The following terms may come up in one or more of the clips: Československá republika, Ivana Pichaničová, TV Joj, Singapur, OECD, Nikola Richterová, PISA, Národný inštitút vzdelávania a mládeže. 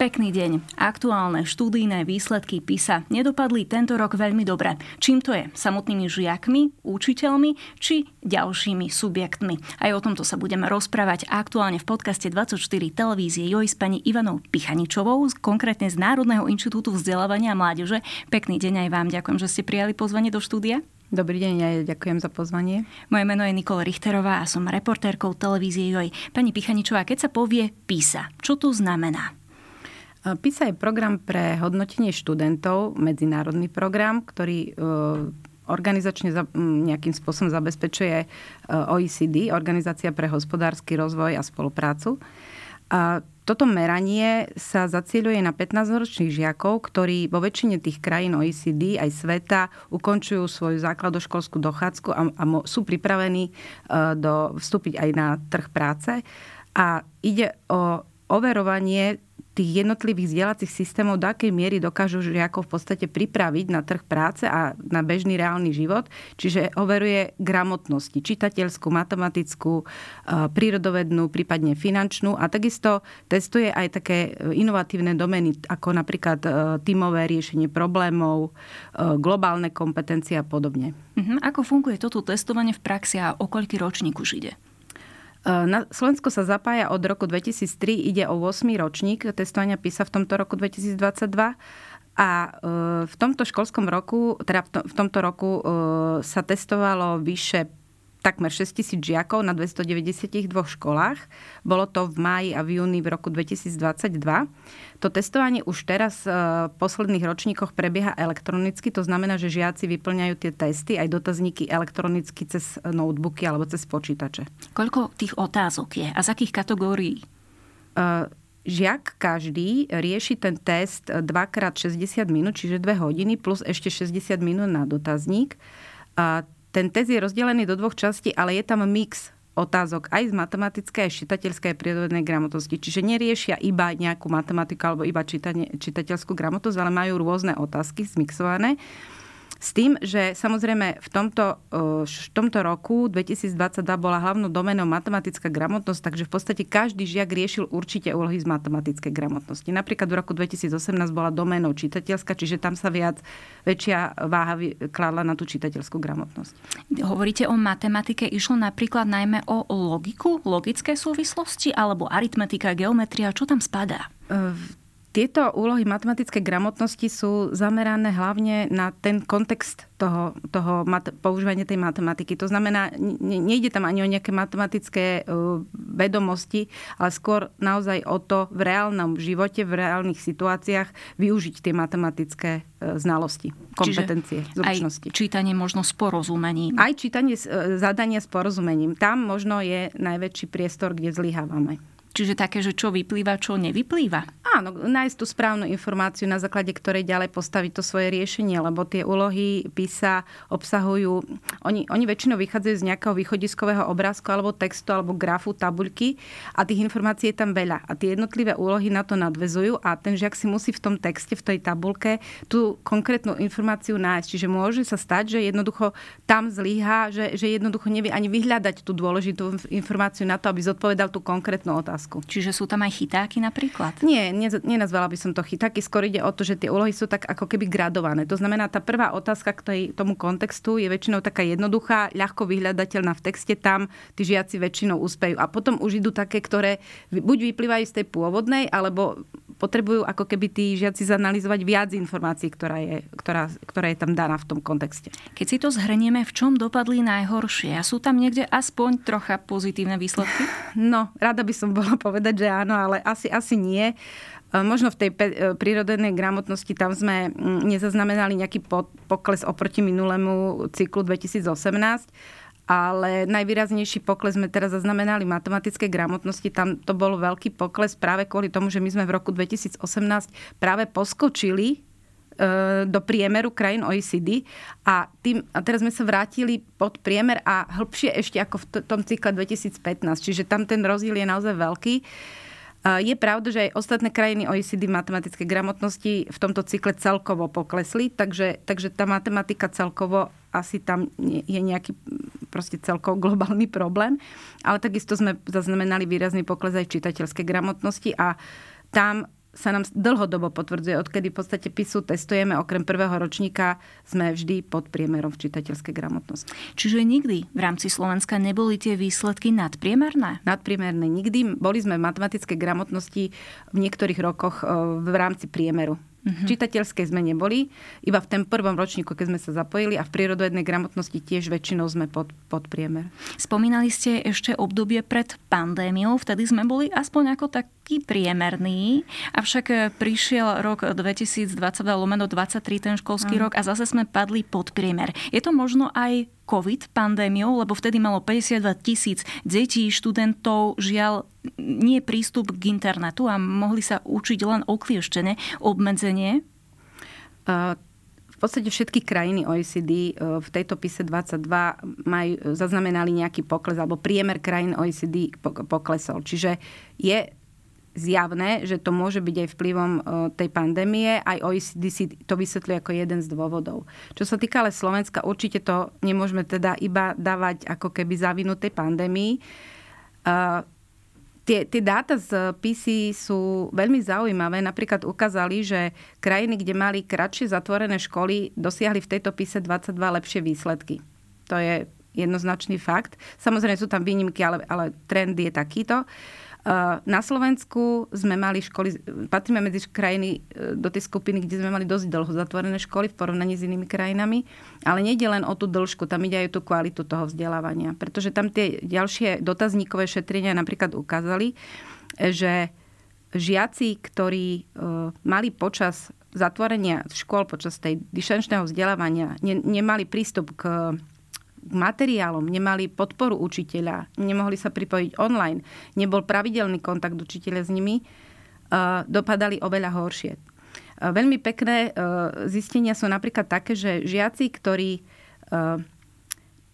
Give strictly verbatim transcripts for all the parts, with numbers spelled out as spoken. Pekný deň. Aktuálne štúdijné výsledky PISA nedopadli tento rok veľmi dobre. Čím to je? Samotnými žiakmi, učiteľmi či ďalšími subjektmi? Aj o tomto sa budeme rozprávať aktuálne v podcaste dvadsaťštyri televízie Joj s pani Ivanou Pichaničovou, konkrétne z Národného inštitútu vzdelávania a mládeže. Pekný deň aj vám. Ďakujem, že ste prijali pozvanie do štúdia. Dobrý deň, ja ďakujem za pozvanie. Moje meno je Nikola Richterová a som reportérkou televízie Joj. Pani Pichaničová, keď sa povie PISA, čo to znamená? PISA je program pre hodnotenie študentov, medzinárodný program, ktorý organizačne nejakým spôsobom zabezpečuje ó é cé dé, Organizácia pre hospodársky rozvoj a spoluprácu. A toto meranie sa zacieľuje na pätnásťročných žiakov, ktorí vo väčšine tých krajín ó é cé dé aj sveta ukončujú svoju základoškolskú dochádzku a, a sú pripravení do, vstúpiť aj na trh práce. A ide o overovanie tých jednotlivých vzdelacích systémov, do akej miery dokážu žiakov v podstate pripraviť na trh práce a na bežný reálny život. Čiže overuje gramotnosti, čitateľskú, matematickú, prírodovednú, prípadne finančnú a takisto testuje aj také inovatívne domény, ako napríklad tímové riešenie problémov, globálne kompetencie a podobne. Uh-huh. Ako funguje toto testovanie v praxi a o koľký ročník už ide? Na Slovensko sa zapája od roku dvetisíctri, ide o ôsmy ročník testovania PISA v tomto roku dvetisícdvadsaťdva a v tomto školskom roku, teda v tomto roku sa testovalo vyše takmer šesťtisíc žiakov na dvestodeväťdesiatdva školách. Bolo to v máji a v júni v roku dvetisícdvadsaťdva. To testovanie už teraz v posledných ročníkoch prebieha elektronicky, to znamená, že žiaci vyplňajú tie testy aj dotazníky elektronicky cez notebooky alebo cez počítače. Koľko tých otázok je a z akých kategórií? Uh, Žiak každý rieši ten test dvakrát šesťdesiat minút, čiže dve hodiny, plus ešte šesťdesiat minút na dotazník. A uh, Ten test je rozdelený do dvoch častí, ale je tam mix otázok aj z matematickej, aj z čitateľskej a prírodovednej gramotnosti. Čiže neriešia iba nejakú matematiku alebo iba čitanie, čitateľskú gramotnosť, ale majú rôzne otázky zmixované. S tým, že samozrejme v tomto, v tomto roku dvetisícdvadsaťdva bola hlavnou doménou matematická gramotnosť, takže v podstate každý žiak riešil určite úlohy z matematickej gramotnosti. Napríklad v roku dvetisícosemnásť bola doménou čitateľská, čiže tam sa viac väčšia váha kládla na tú čitateľskú gramotnosť. Hovoríte o matematike, išlo napríklad najmä o logiku, logické súvislosti alebo aritmetika, geometria, čo tam spadá? V Tieto úlohy matematickej gramotnosti sú zamerané hlavne na ten kontext toho, toho mat- používania tej matematiky. To znamená, ne- nejde tam ani o nejaké matematické uh, vedomosti, ale skôr naozaj o to v reálnom živote, v reálnych situáciách využiť tie matematické uh, znalosti, kompetencie, čiže zručnosti. Aj čítanie možno s porozumením. Aj čítanie, uh, zadania s porozumením. Tam možno je najväčší priestor, kde zlyhávame. Čiže také, že čo vyplýva, čo nevyplýva. Áno, nájsť tú správnu informáciu, na základe ktorej ďalej postaviť to svoje riešenie, lebo tie úlohy PISA obsahujú, oni, oni väčšinou vychádzajú z nejakého východiskového obrázku, alebo textu, alebo grafu, tabuľky a tých informácií je tam veľa. A tie jednotlivé úlohy na to nadvezujú a ten žiak si musí v tom texte, v tej tabuľke tú konkrétnu informáciu nájsť. Čiže môže sa stať, že jednoducho tam zlyhá, že, že jednoducho nevie ani vyhľadať tú dôležitú informáciu na to, aby zodpovedal tú konkrétnu otázku. Čiže sú tam aj chytáky napríklad? Nie, nenazvala by som to chytáky. Skôr ide o to, že tie úlohy sú tak ako keby gradované. To znamená, tá prvá otázka k tej, tomu kontextu je väčšinou taká jednoduchá, ľahko vyhľadateľná v texte, tam tí žiaci väčšinou úspejú. A potom už idú také, ktoré buď vyplývajú z tej pôvodnej, alebo potrebujú ako keby tí žiaci zanalizovať viac informácií, ktorá je, ktorá, ktorá je tam daná v tom kontexte. Keď si to zhrnieme, v čom dopadli najhoršie? A sú tam niekde aspoň trocha pozitívne výsledky? No, rada by som bola povedať, že áno, ale asi, asi nie. Možno v tej prírodnej gramotnosti tam sme nezaznamenali nejaký pokles oproti minulému cyklu dvetisíc osemnásť, ale najvýraznejší pokles sme teraz zaznamenali matematické gramotnosti. Tam to bol veľký pokles práve kvôli tomu, že my sme v roku dvetisíc osemnásť práve poskočili do priemeru krajín O E C D a, tým, a teraz sme sa vrátili pod priemer a hĺbšie ešte ako v tom cykle dvetisíc pätnásť. Čiže tam ten rozdiel je naozaj veľký. Je pravda, že aj ostatné krajiny O E C D matematické gramotnosti v tomto cykle celkovo poklesli, takže, takže tá matematika celkovo asi tam je nejaký proste celkovo globálny problém. Ale takisto sme zaznamenali výrazný pokles aj v čitateľskej gramotnosti a tam sa nám dlhodobo potvrdzuje, odkedy v podstate PISu testujeme, okrem prvého ročníka sme vždy pod priemerom v čitateľskej gramotnosti. Čiže nikdy v rámci Slovenska neboli tie výsledky nadpriemerné? Nadpriemerné nikdy. Boli sme v matematickej gramotnosti v niektorých rokoch v rámci priemeru. Mm-hmm. Čitateľskej sme neboli, iba v tom prvom ročníku, keď sme sa zapojili, a v prírodovednej gramotnosti tiež väčšinou sme pod, pod priemer. Spomínali ste ešte obdobie pred pandémiou, vtedy sme boli aspoň ako taký priemerný, avšak prišiel rok dvetisícdvadsať lomeno dvadsaťtri, ten školský Aha. rok, a zase sme padli pod priemer. Je to možno aj COVID pandémiou, lebo vtedy malo päťdesiatdva tisíc detí, študentov, žiaľ, nie prístup k internetu a mohli sa učiť len oklieštené. Obmedzenie? V podstate všetky krajiny O E C D v tejto PISA dvadsaťdva majú, zaznamenali nejaký pokles, alebo priemer krajín O E C D poklesol. Čiže je zjavné, že to môže byť aj vplyvom tej pandémie. Aj O E C D si to vysvetľuje ako jeden z dôvodov. Čo sa týka ale Slovenska, určite to nemôžeme teda iba dávať ako keby závinu tej pandémii. Tie, tie dáta z PISy sú veľmi zaujímavé. Napríklad ukázali, že krajiny, kde mali kratšie zatvorené školy, dosiahli v tejto PISe dvadsaťdva lepšie výsledky. To je jednoznačný fakt. Samozrejme sú tam výnimky, ale, ale trend je takýto. Na Slovensku sme mali školy, patríme medzi krajiny do tej skupiny, kde sme mali dosť dlho zatvorené školy v porovnaní s inými krajinami, ale nejde len o tú dĺžku, tam ide aj o tú kvalitu toho vzdelávania, pretože tam tie ďalšie dotazníkové šetrenia napríklad ukázali, že žiaci, ktorí mali počas zatvorenia škôl, počas tej distančného vzdelávania, ne, nemali prístup k k materiálom, nemali podporu učiteľa, nemohli sa pripojiť online, nebol pravidelný kontakt učiteľa s nimi, dopadali oveľa horšie. Veľmi pekné zistenia sú napríklad také, že žiaci, ktorí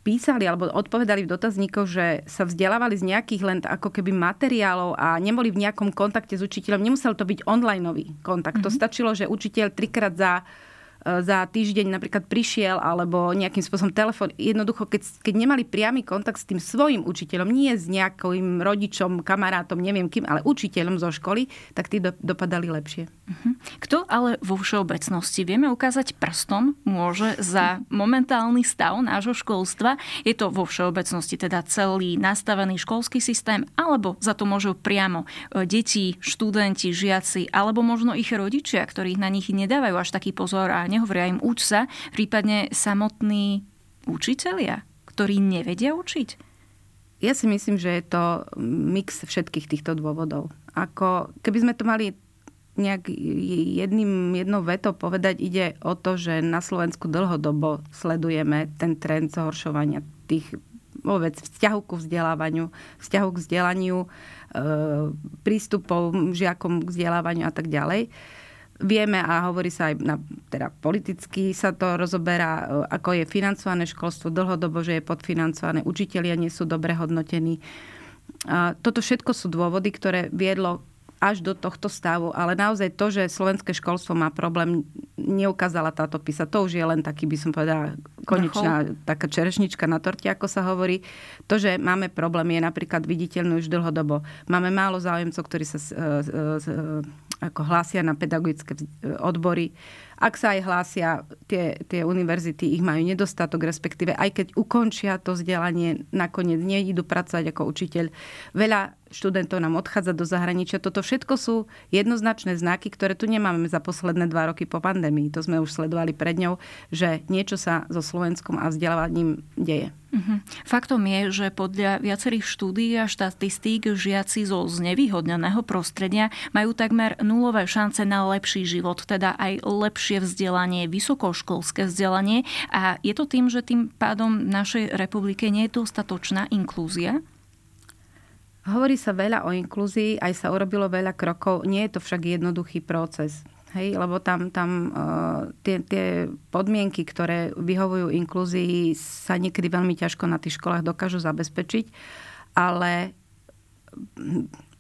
písali alebo odpovedali v dotazníkoch, že sa vzdelávali z nejakých len ako keby materiálov a neboli v nejakom kontakte s učiteľom, nemusel to byť onlineový kontakt. Mm-hmm. To stačilo, že učiteľ trikrát za za týždeň napríklad prišiel, alebo nejakým spôsobom telefón. Jednoducho, keď, keď nemali priamy kontakt s tým svojim učiteľom, nie s nejakým rodičom, kamarátom, neviem kým, ale učiteľom zo školy, tak tí do, dopadali lepšie. Kto ale vo všeobecnosti, vieme ukázať prstom, môže za momentálny stav nášho školstva? Je to vo všeobecnosti teda celý nastavený školský systém, alebo za to môžu priamo deti, študenti, žiaci, alebo možno ich rodičia, ktorí na nich nedávajú až taký pozor a nehovoria im uč sa, prípadne samotní učitelia, ktorí nevedia učiť? Ja si myslím, že je to mix všetkých týchto dôvodov. Ako keby sme to mali nejak jedným, jednou vetou povedať, ide o to, že na Slovensku dlhodobo sledujeme ten trend zhoršovania tých vôbec vzťahu ku vzdelávaniu, vzťahu k vzdelaniu, prístupov žiakom k vzdelávaniu a tak ďalej. Vieme a hovorí sa aj, na, teda politicky sa to rozoberá, ako je financované školstvo dlhodobo, že je podfinancované, učitelia nie sú dobre hodnotení. A toto všetko sú dôvody, ktoré viedlo až do tohto stavu, ale naozaj to, že slovenské školstvo má problém, neukázala táto PISA. To už je len taký, by som povedala, konečná taká čerešnička na torte, ako sa hovorí. To, že máme problém, je napríklad viditeľný už dlhodobo. Máme málo záujemcov, ktorí sa... E, e, ako hlásia na pedagogické odbory. Ak sa aj hlásia tie, tie univerzity, ich majú nedostatok, respektíve aj keď ukončia to vzdelanie, nakoniec nejdú pracovať ako učiteľ. Veľa študentov nám odchádza do zahraničia. Toto všetko sú jednoznačné znaky, ktoré tu nemáme za posledné dva roky po pandémii. To sme už sledovali pred ňou, že niečo sa so Slovenskom a vzdelávaním deje. Faktom je, že podľa viacerých štúdií a štatistík žiaci zo znevýhodneného prostredia majú takmer nulové šance na lepší život, teda aj lepšie vzdelanie, vysokoškolské vzdelanie. A je to tým, že tým pádom v našej republike nie je dostatočná inklúzia? Hovorí sa veľa o inklúzii, aj sa urobilo veľa krokov. Nie je to však jednoduchý proces. Hej, lebo tam, tam uh, tie, tie podmienky, ktoré vyhovujú inklúzii, sa niekedy veľmi ťažko na tých školách dokážu zabezpečiť. Ale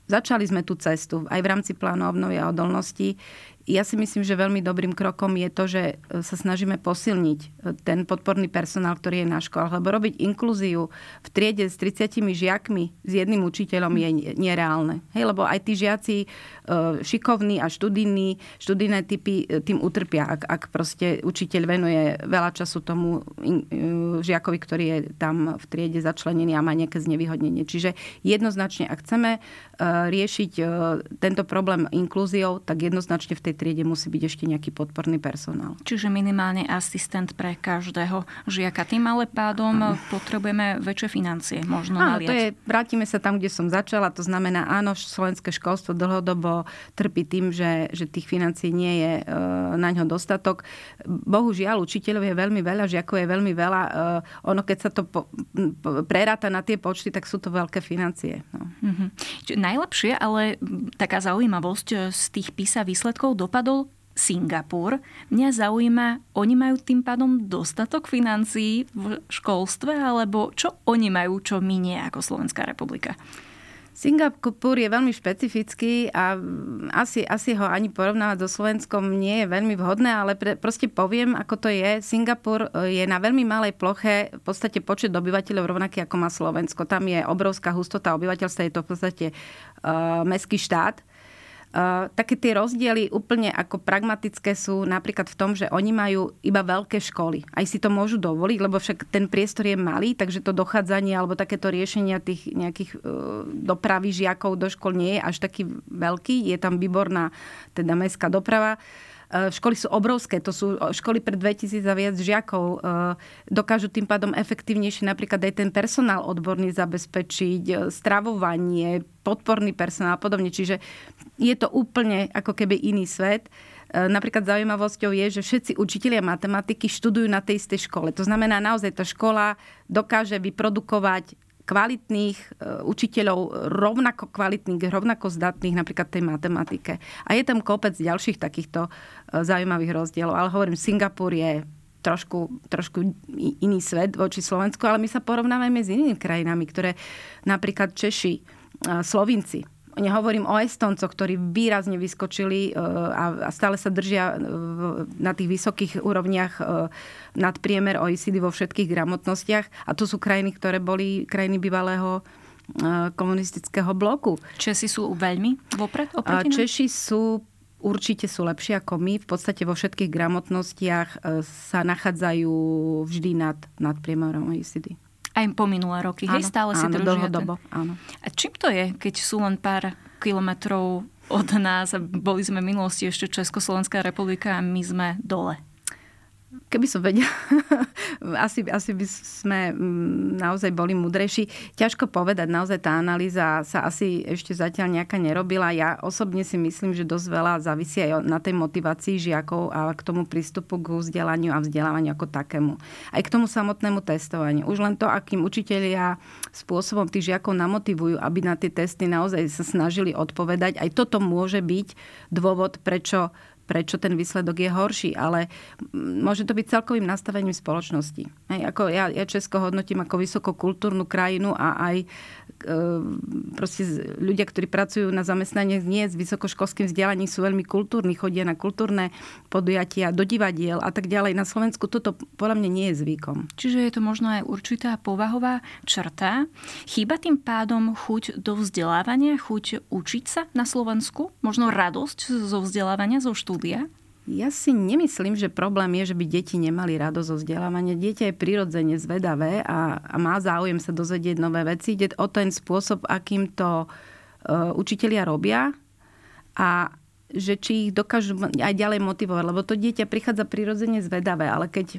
začali sme tú cestu aj v rámci plánu obnovy a odolnosti. Ja si myslím, že veľmi dobrým krokom je to, že sa snažíme posilniť ten podporný personál, ktorý je na školách. Lebo robiť inklúziu v triede s tridsiatimi žiakmi, s jedným učiteľom je nereálne. Hej, lebo aj tí žiaci šikovní a študijní, študijné typy tým utrpia, ak, ak proste učiteľ venuje veľa času tomu žiakovi, ktorý je tam v triede začlenený a má nejaké znevýhodnenie. Čiže jednoznačne, ak chceme riešiť tento problém inklúziou, tak jednoznačne v tej triede musí byť ešte nejaký podporný personál. Čiže minimálne asistent pre každého žiaka. Tým ale pádom potrebujeme väčšie financie. Možno áno, naliať. To je, vrátime sa tam, kde som začala. To znamená, áno, slovenské školstvo dlhodobo trpí tým, že, že tých financií nie je e, na ňo dostatok. Bohužiaľ, učiteľov je veľmi veľa, žiakov je veľmi veľa. E, ono, keď sa to po, po, preráta na tie počty, tak sú to veľké financie. No. Mm-hmm. Čiže najlepšie, ale taká zaujímavosť z tých PISA výsledkov dopadol Singapur. Mňa zaujíma, oni majú tým pádom dostatok financií v školstve, alebo čo oni majú, čo my nie ako Slovenská republika? Singapur je veľmi špecifický a asi, asi ho ani porovnávať so Slovenskom nie je veľmi vhodné, ale pre, proste poviem, ako to je. Singapur je na veľmi malej ploche, v podstate počet obyvateľov rovnaký ako má Slovensko. Tam je obrovská hustota obyvateľstva, je to v podstate uh, mestský štát. Uh, také tie rozdiely úplne ako pragmatické sú napríklad v tom, že oni majú iba veľké školy. Aj si to môžu dovoliť, lebo však ten priestor je malý, takže to dochádzanie alebo takéto riešenia tých nejakých uh, dopravy žiakov do škôl nie je až taký veľký. Je tam výborná teda mestská doprava. Školy sú obrovské, to sú školy pre dvetisíc a viac žiakov. Dokážu tým pádom efektívnejšie napríklad aj ten personál odborný zabezpečiť, stravovanie, podporný personál a podobne. Čiže je to úplne ako keby iný svet. Napríklad zaujímavosťou je, že všetci učitelia matematiky študujú na tej istej škole. To znamená, naozaj tá škola dokáže vyprodukovať kvalitných učiteľov, rovnako kvalitných, rovnako zdatných napríklad tej matematike. A je tam kopec ďalších takýchto zaujímavých rozdielov. Ale hovorím, Singapur je trošku, trošku iný svet voči Slovensku, ale my sa porovnávame s inými krajinami, ktoré napríklad Češi, Slovinci. Nehovorím o Estoncoch, ktorí výrazne vyskočili a stále sa držia na tých vysokých úrovniach nad priemer ó é cé dé vo všetkých gramotnostiach. A to sú krajiny, ktoré boli krajiny bývalého komunistického bloku. Česi sú veľmi vopred oproti nám? Češi sú určite sú lepšie ako my. V podstate vo všetkých gramotnostiach sa nachádzajú vždy nad, nad priemerom ó é cé dé. Aj po minulé roky, áno, hej, stále áno, si držia. Dlhodobo, áno. A čím to je, keď sú len pár kilometrov od nás a boli sme v minulosti ešte Československá republika a my sme dole? Keby som vedela, asi, asi by sme naozaj boli múdrejší. Ťažko povedať, naozaj tá analýza sa asi ešte zatiaľ nejaká nerobila. Ja osobne si myslím, že dosť veľa závisí aj na tej motivácii žiakov a k tomu prístupu k vzdelaniu a vzdelávaniu ako takému. Aj k tomu samotnému testovaniu. Už len to, akým učitelia spôsobom tých žiakov namotivujú, aby na tie testy naozaj sa snažili odpovedať. Aj toto môže byť dôvod, prečo prečo ten výsledok je horší, ale môže to byť celkovým nastavením spoločnosti. Hej, ako ja, ja Česko hodnotím ako vysokokultúrnu krajinu a aj e, proste ľudia, ktorí pracujú na zamestnaniach nie s vysokoškolským vzdelaním, sú veľmi kultúrni, chodia na kultúrne podujatia, do divadiel a tak ďalej. Na Slovensku toto podľa mňa nie je zvykom. Čiže je to možno aj určitá povahová črta. Chýba tým pádom chuť do vzdelávania, chuť učiť sa na Slovensku? Možno radosť zo vzdelávania, zo štúdia? Ja si nemyslím, že problém je, že by deti nemali radosť zo vzdelávania. Dieťa je prirodzene zvedavé a, a má záujem sa dozvedieť nové veci. Ide o ten spôsob, akým to e, učitelia robia a že či ich dokážu aj ďalej motivovať. Lebo to dieťa prichádza prirodzene zvedavé, ale keď e,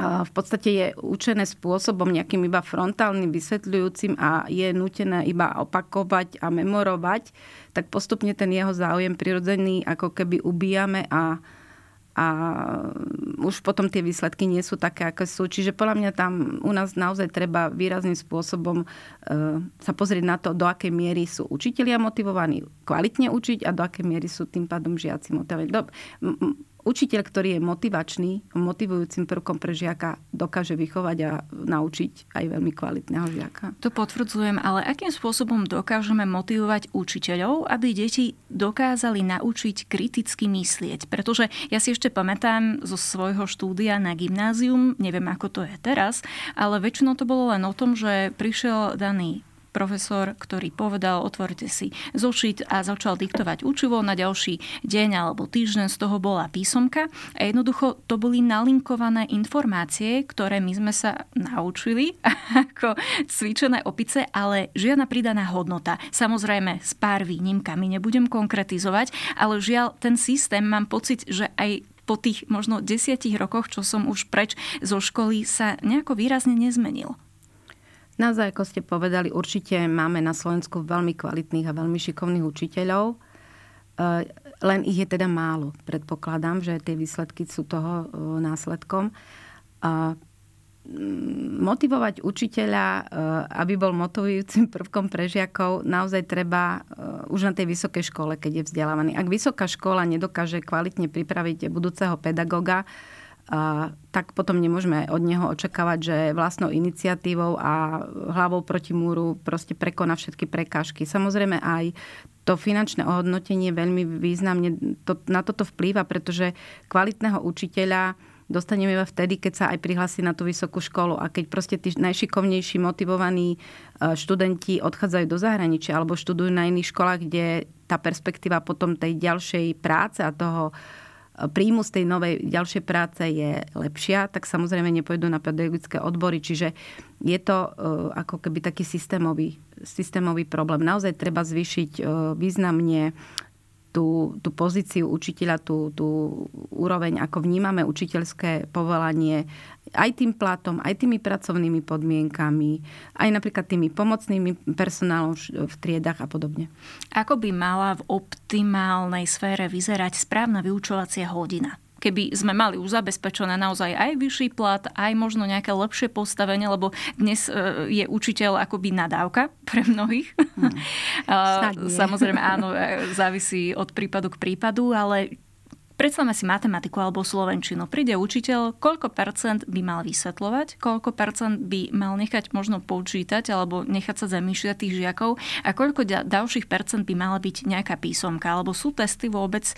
v podstate je učené spôsobom nejakým iba frontálnym, vysvetľujúcim a je nútené iba opakovať a memorovať, tak postupne ten jeho záujem prirodzený ako keby ubíjame a, a už potom tie výsledky nie sú také, aké sú. Čiže podľa mňa tam u nás naozaj treba výrazným spôsobom e, sa pozrieť na to, do akej miery sú učitelia motivovaní kvalitne učiť a do akej miery sú tým pádom žiaci motivovaní. Do, m, učiteľ, ktorý je motivačný, motivujúcim prvkom pre žiaka, dokáže vychovať a naučiť aj veľmi kvalitného žiaka. To potvrdzujem, ale akým spôsobom dokážeme motivovať učiteľov, aby deti dokázali naučiť kriticky myslieť? Pretože ja si ešte pamätám zo svojho štúdia na gymnázium, neviem ako to je teraz, ale väčšinou to bolo len o tom, že prišiel daný profesor, ktorý povedal, otvorte si zošit a začal diktovať učivo. Na ďalší deň alebo týždeň z toho bola písomka a jednoducho to boli nalinkované informácie, ktoré my sme sa naučili ako cvičené opice, ale žiadna pridaná hodnota. Samozrejme s pár výnimkami, nebudem konkretizovať, ale žiaľ ten systém, mám pocit, že aj po tých možno desiatich rokoch, čo som už preč zo školy, sa nejako výrazne nezmenil. Naozaj, ako ste povedali, určite máme na Slovensku veľmi kvalitných a veľmi šikovných učiteľov. Len ich je teda málo. Predpokladám, že tie výsledky sú toho následkom. Motivovať učiteľa, aby bol motivujúcim prvkom pre žiakov, naozaj treba už na tej vysokej škole, keď je vzdelávaný. Ak vysoká škola nedokáže kvalitne pripraviť budúceho pedagoga, A, tak potom nemôžeme od neho očakávať, že vlastnou iniciatívou a hlavou proti múru proste prekoná všetky prekážky. Samozrejme aj to finančné ohodnotenie veľmi významne to, na toto vplýva, pretože kvalitného učiteľa dostaneme iba vtedy, keď sa aj prihlási na tú vysokú školu a keď proste tí najšikovnejší, motivovaní študenti odchádzajú do zahraničia alebo študujú na iných školách, kde tá perspektíva potom tej ďalšej práce a toho príjmu z tej novej ďalšej práce je lepšia, tak samozrejme nepôjdu na pedagogické odbory. Čiže je to uh, ako keby taký systémový, systémový problém. Naozaj treba zvýšiť uh, významne tú, tú pozíciu učiteľa, tú, tú úroveň, ako vnímame učiteľské povolanie, aj tým platom, aj tými pracovnými podmienkami, aj napríklad tými pomocnými personálom v triedach a podobne. Ako by mala v optimálnej sfére vyzerať správna vyučovacia hodina? Keby sme mali už zabezpečené naozaj aj vyšší plat, aj možno nejaké lepšie postavenie, lebo dnes je učiteľ akoby nadávka pre mnohých. Hmm. Samozrejme, áno, závisí od prípadu k prípadu, ale predstavme si matematiku alebo slovenčinu. Príde učiteľ, koľko percent by mal vysvetľovať, koľko percent by mal nechať možno počítať alebo nechať sa zamýšľať tých žiakov a koľko ďalších percent by mala byť nejaká písomka, alebo sú testy vôbec e,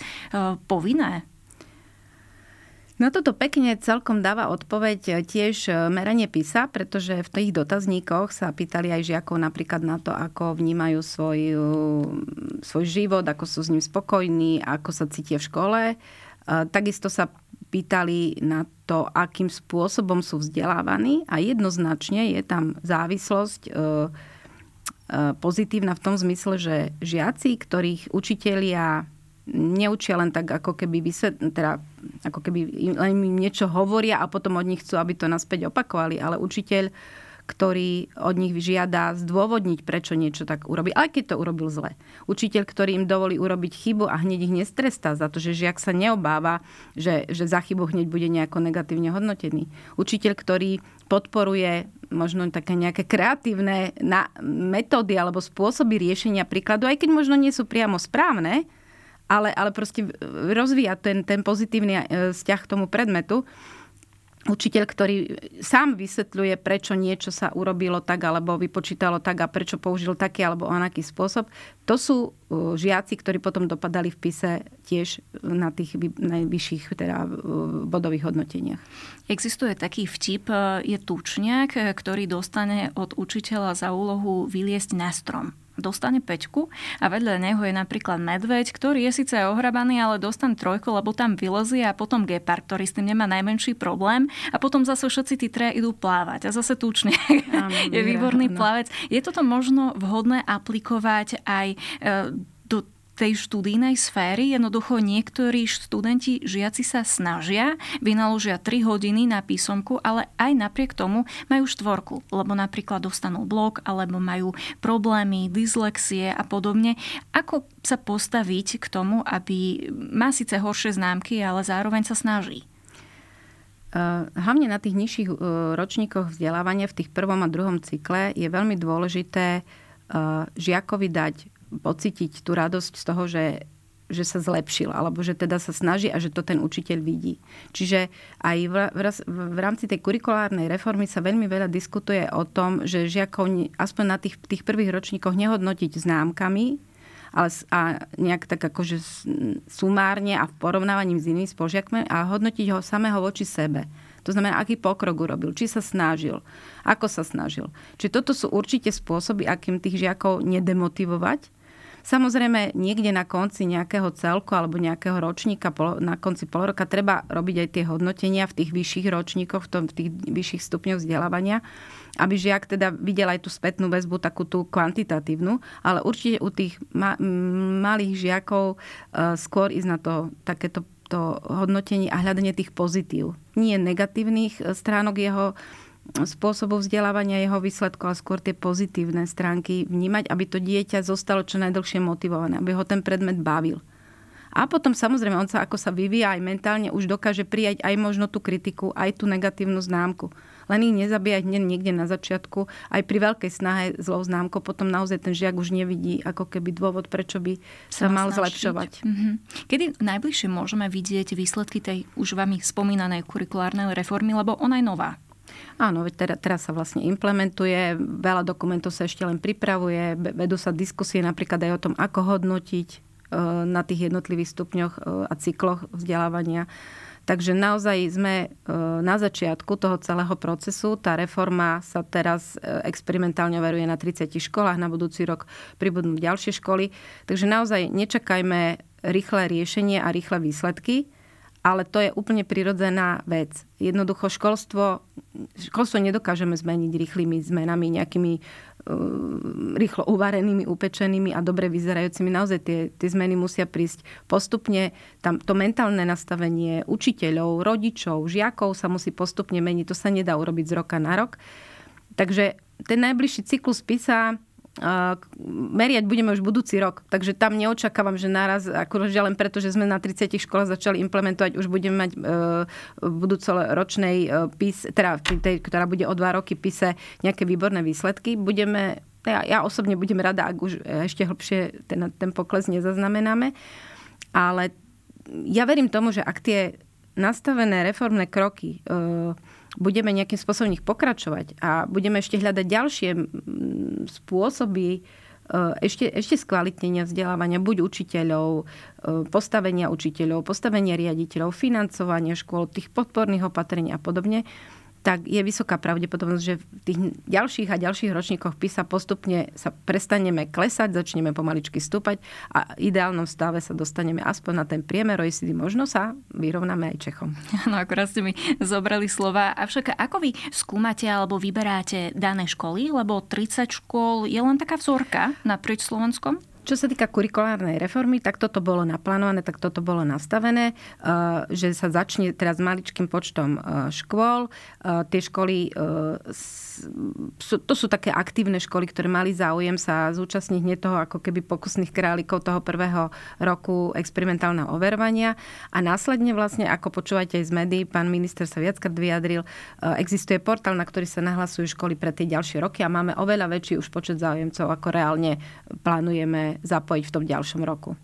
povinné? Na toto pekne celkom dáva odpoveď tiež meranie PISA, pretože v tých dotazníkoch sa pýtali aj žiakov napríklad na to, ako vnímajú svoj, svoj život, ako sú s ním spokojní, ako sa cítia v škole. Takisto sa pýtali na to, akým spôsobom sú vzdelávaní a jednoznačne je tam závislosť pozitívna v tom zmysle, že žiaci, ktorých učitelia neučia len tak, ako keby vysvet, teda, ako keby len im niečo hovoria a potom od nich chcú, aby to naspäť opakovali, ale učiteľ, ktorý od nich žiada zdôvodniť, prečo niečo tak urobí, aj keď to urobil zle. Učiteľ, ktorý im dovolí urobiť chybu a hneď ich nestrestá za to, že žiak sa neobáva, že, že za chybu hneď bude nejako negatívne hodnotený. Učiteľ, ktorý podporuje možno také nejaké kreatívne metódy alebo spôsoby riešenia príkladu, aj keď možno nie sú priamo správne, Ale, ale proste rozvíja ten, ten pozitívny vzťah k tomu predmetu. Učiteľ, ktorý sám vysvetľuje, prečo niečo sa urobilo tak, alebo vypočítalo tak a prečo použil taký alebo onaký spôsob. To sú žiaci, ktorí potom dopadali v PISE tiež na tých najvyšších teda bodových hodnoteniach. Existuje taký vtip, je tučniak, ktorý dostane od učiteľa za úlohu vyliesť na strom. dostane päťku a vedľa neho je napríklad medveď, ktorý je síce ohrabaný, ale dostane trojku, lebo tam vylezie, a potom gepard, ktorý s tým nemá najmenší problém, a potom zase všetci tí traja idú plávať a zase tučne je výborný plavec. Je toto možno vhodné aplikovať aj do tej študijnej sféry? Jednoducho niektorí študenti, žiaci sa snažia, vynaložia tri hodiny na písomku, ale aj napriek tomu majú štvorku, lebo napríklad dostanú blok, alebo majú problémy, dyslexie a podobne. Ako sa postaviť k tomu, aby má síce horšie známky, ale zároveň sa snaží? Hlavne na tých nižších ročníkoch vzdelávania v tých prvom a druhom cykle je veľmi dôležité žiakovi dať pocítiť tú radosť z toho, že, že sa zlepšil, alebo že teda sa snaží a že to ten učiteľ vidí. Čiže aj v, v, v rámci tej kurikulárnej reformy sa veľmi veľa diskutuje o tom, že žiakov aspoň na tých, tých prvých ročníkoch nehodnotiť známkami, ale a nejak tak akože sumárne a v porovnávaní s inými spolužiakmi, a hodnotiť ho samého voči sebe. To znamená, aký pokrok urobil, či sa snažil, ako sa snažil. Čiže toto sú určite spôsoby, akým tých žiakov nedemotivovať. Samozrejme, niekde na konci nejakého celku alebo nejakého ročníka, na konci polroka, treba robiť aj tie hodnotenia v tých vyšších ročníkoch, v, tom, v tých vyšších stupňoch vzdelávania, aby žiak teda videl aj tú spätnú väzbu, takú tú kvantitatívnu, ale určite u tých ma- malých žiakov uh, skôr ísť na to takéto to hodnotenie a hľadanie tých pozitív. Nie negatívnych stránok jeho spôsobov vzdelávania, jeho výsledkov, a skôr tie pozitívne stránky vnímať, aby to dieťa zostalo čo najdlhšie motivované, aby ho ten predmet bavil. A potom samozrejme, on sa ako sa vyvíja aj mentálne, už dokáže prijať aj možno tú kritiku, aj tú negatívnu známku. Len ich nezabíjať niekde na začiatku, aj pri veľkej snahe zlou známkou, potom naozaj ten žiak už nevidí ako keby dôvod, prečo by sa mal zlepšovať. Mm-hmm. Kedy najbližšie môžeme vidieť výsledky tej už vami spomínanej kurikulárnej reformy, lebo ona je nová? Áno, teda, teraz sa vlastne implementuje, veľa dokumentov sa ešte len pripravuje, vedú sa diskusie napríklad aj o tom, ako hodnotiť na tých jednotlivých stupňoch a cykloch vzdelávania. Takže naozaj sme na začiatku toho celého procesu. Tá reforma sa teraz experimentálne overuje na tridsiatich školách. Na budúci rok pribudnú ďalšie školy. Takže naozaj nečakajme rýchle riešenie a rýchle výsledky, ale to je úplne prirodzená vec. Jednoducho školstvo, školstvo nedokážeme zmeniť rýchlymi zmenami, nejakými rýchlo uvarenými, upečenými a dobre vyzerajúcimi. Naozaj tie, tie zmeny musia prísť postupne. Tam to mentálne nastavenie učiteľov, rodičov, žiakov sa musí postupne meniť. To sa nedá urobiť z roka na rok. Takže ten najbližší cyklus PISA Uh, meriať budeme už budúci rok. Takže tam neočakávam, že naraz, akože len preto, že sme na tridsiatich školách začali implementovať, už budeme mať uh, v budúcoročnej uh, PISA, teda, ktorá bude o dva roky PISA, nejaké výborné výsledky. Budeme, ja, ja osobne budem rada, ak už ešte hlbšie ten, ten pokles nezaznamenáme. Ale ja verím tomu, že ak tie nastavené reformné kroky uh, budeme nejakým spôsobom ich pokračovať a budeme ešte hľadať ďalšie spôsoby ešte, ešte skvalitnenia vzdelávania, buď učiteľov, postavenia učiteľov, postavenia riaditeľov, financovania škôl, tých podporných opatrení a podobne, tak je vysoká pravdepodobnosť, že v tých ďalších a ďalších ročníkoch PISA postupne sa prestaneme klesať, začneme pomaličky stúpať a v ideálnom stave sa dostaneme aspoň na ten priemer ó é cé dé. Možno sa vyrovnáme aj Čechom. No, akorát ste mi zobrali slova. Avšak ako vy skúmate alebo vyberáte dané školy? Lebo tridsať škôl je len taká vzorka naprieč Slovenskom? Čo sa týka kurikulárnej reformy, tak toto bolo naplánované, tak toto bolo nastavené, že sa začne teraz maličkým počtom škôl. Tie školy, to sú také aktívne školy, ktoré mali záujem sa zúčastniť nie toho ako keby pokusných králikov toho prvého roku experimentálneho overovania. A následne vlastne, ako počúvate aj z médií, pán minister sa viackrát vyjadril, existuje portál, na ktorý sa nahlasujú školy pre tie ďalšie roky a máme oveľa väčší už počet záujemcov, ako reálne plánujeme zapojiť v tom ďalšom roku.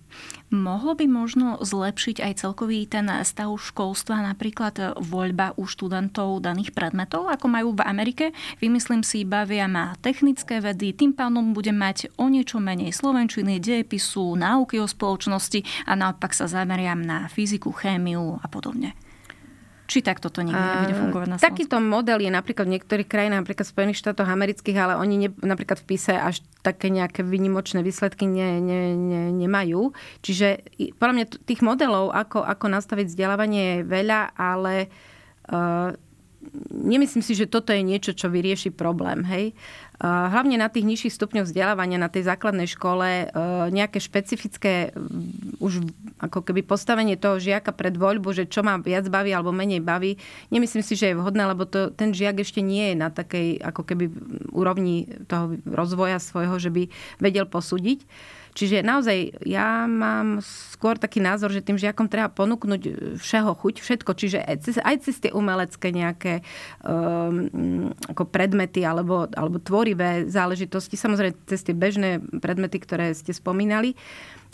Mohlo by možno zlepšiť aj celkový ten stav školstva, napríklad voľba u študentov daných predmetov, ako majú v Amerike? Vymyslím si, bavia ma technické vedy, tým pádom bude mať o niečo menej slovenčiny, dejepisu, náuky o spoločnosti a naopak sa zameriam na fyziku, chémiu a podobne. Či takto to nikdy nebude fungovať na Slovensku? Takýto model je napríklad v niektorých krajinách, napríklad v Spojených štátoch amerických, ale oni ne, napríklad v PISA až také nejaké výnimočné výsledky ne, ne, ne, nemajú. Čiže podľa mňa tých modelov, ako, ako nastaviť vzdelávanie, je veľa, ale uh, nemyslím si, že toto je niečo, čo vyrieši problém. Hej? Uh, hlavne na tých nižších stupňoch vzdelávania, na tej základnej škole, uh, nejaké špecifické uh, už ako keby postavenie toho žiaka pred voľbu, že čo ma viac baví alebo menej baví, nemyslím si, že je vhodné, lebo to, ten žiak ešte nie je na takej ako keby úrovni toho rozvoja svojho, že by vedel posúdiť. Čiže naozaj ja mám skôr taký názor, že tým žiakom treba ponúknuť všeho chuť, všetko, čiže aj cez, aj cez tie umelecké nejaké um, ako predmety alebo, alebo tvorivé záležitosti, samozrejme cez tie bežné predmety, ktoré ste spomínali.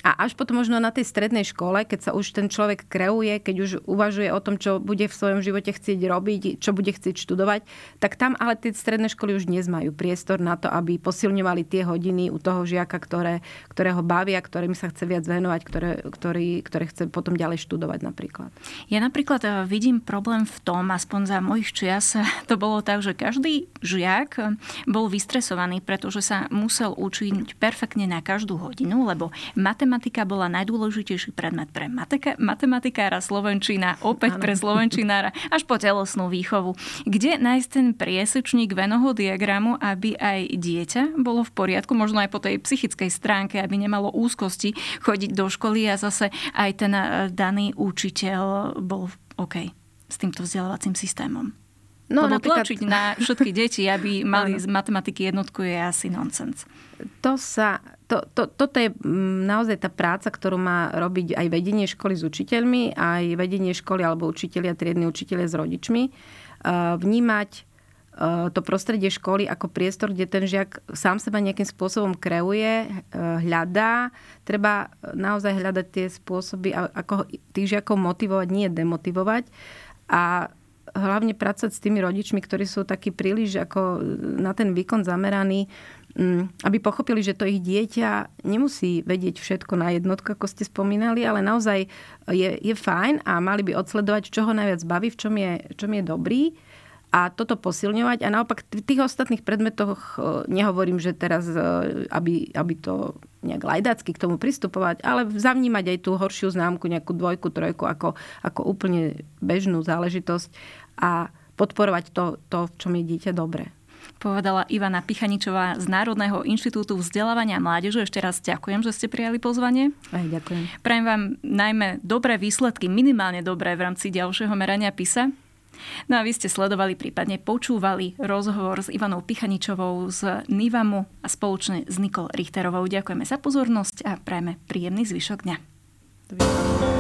A až potom možno na tej strednej škole, keď sa už ten človek kreuje, keď už uvažuje o tom, čo bude v svojom živote chcieť robiť, čo bude chcieť študovať, tak tam ale tie stredné školy už dnes majú priestor na to, aby posilňovali tie hodiny u toho žiaka, ktoré, ktoré ho bavia, ktorým sa chce viac venovať, ktoré, ktorý, ktoré chce potom ďalej študovať napríklad. Ja napríklad vidím problém v tom, aspoň za mojich čias, to bolo tak, že každý žiak bol vystresovaný, pretože sa musel učiť perfektne na každú hodinu, lebo matematika Matematika bola najdôležitejší predmet pre mateka, matematikára, slovenčina, opäť ano. Pre slovenčinára, až po telesnú výchovu. Kde nájsť ten priesečník Vennovho diagramu, aby aj dieťa bolo v poriadku, možno aj po tej psychickej stránke, aby nemalo úzkosti chodiť do školy a zase aj ten daný učiteľ bol OK s týmto vzdelávacím systémom. No, lebo napríklad tlačiť na všetky deti, aby mali z matematiky jednotku, je asi nonsens. To sa, to, to, toto je naozaj tá práca, ktorú má robiť aj vedenie školy s učiteľmi, aj vedenie školy alebo učitelia, triedni učitelia s rodičmi. Vnímať to prostredie školy ako priestor, kde ten žiak sám seba nejakým spôsobom kreuje, hľadá. Treba naozaj hľadať tie spôsoby, ako tých žiakov motivovať, nie demotivovať. A hlavne pracovať s tými rodičmi, ktorí sú takí príliš ako na ten výkon zameraní, aby pochopili, že to ich dieťa nemusí vedieť všetko na jednotku, ako ste spomínali, ale naozaj je, je fajn a mali by odsledovať, čo ho najviac baví, v čom je, čom je dobrý a toto posilňovať. A naopak v tých ostatných predmetoch nehovorím, že teraz, aby, aby to nejak lajdácky k tomu pristupovať, ale zavnímať aj tú horšiu známku, nejakú dvojku, trojku, ako, ako úplne bežnú záležitosť a podporovať to, to, v čom je dieťa dobré. Povedala Ivana Pichaničová z Národného inštitútu vzdelávania a mládeže. Ešte raz ďakujem, že ste prijali pozvanie. Aj ďakujem. Prajem vám najmä dobré výsledky, minimálne dobré v rámci ďalšieho merania PISA. No a vy ste sledovali, prípadne počúvali rozhovor s Ivanou Pichaničovou z Nivamu a spoločne s Nikolou Richterovou. Ďakujeme za pozornosť a prajeme príjemný zvyšok dňa.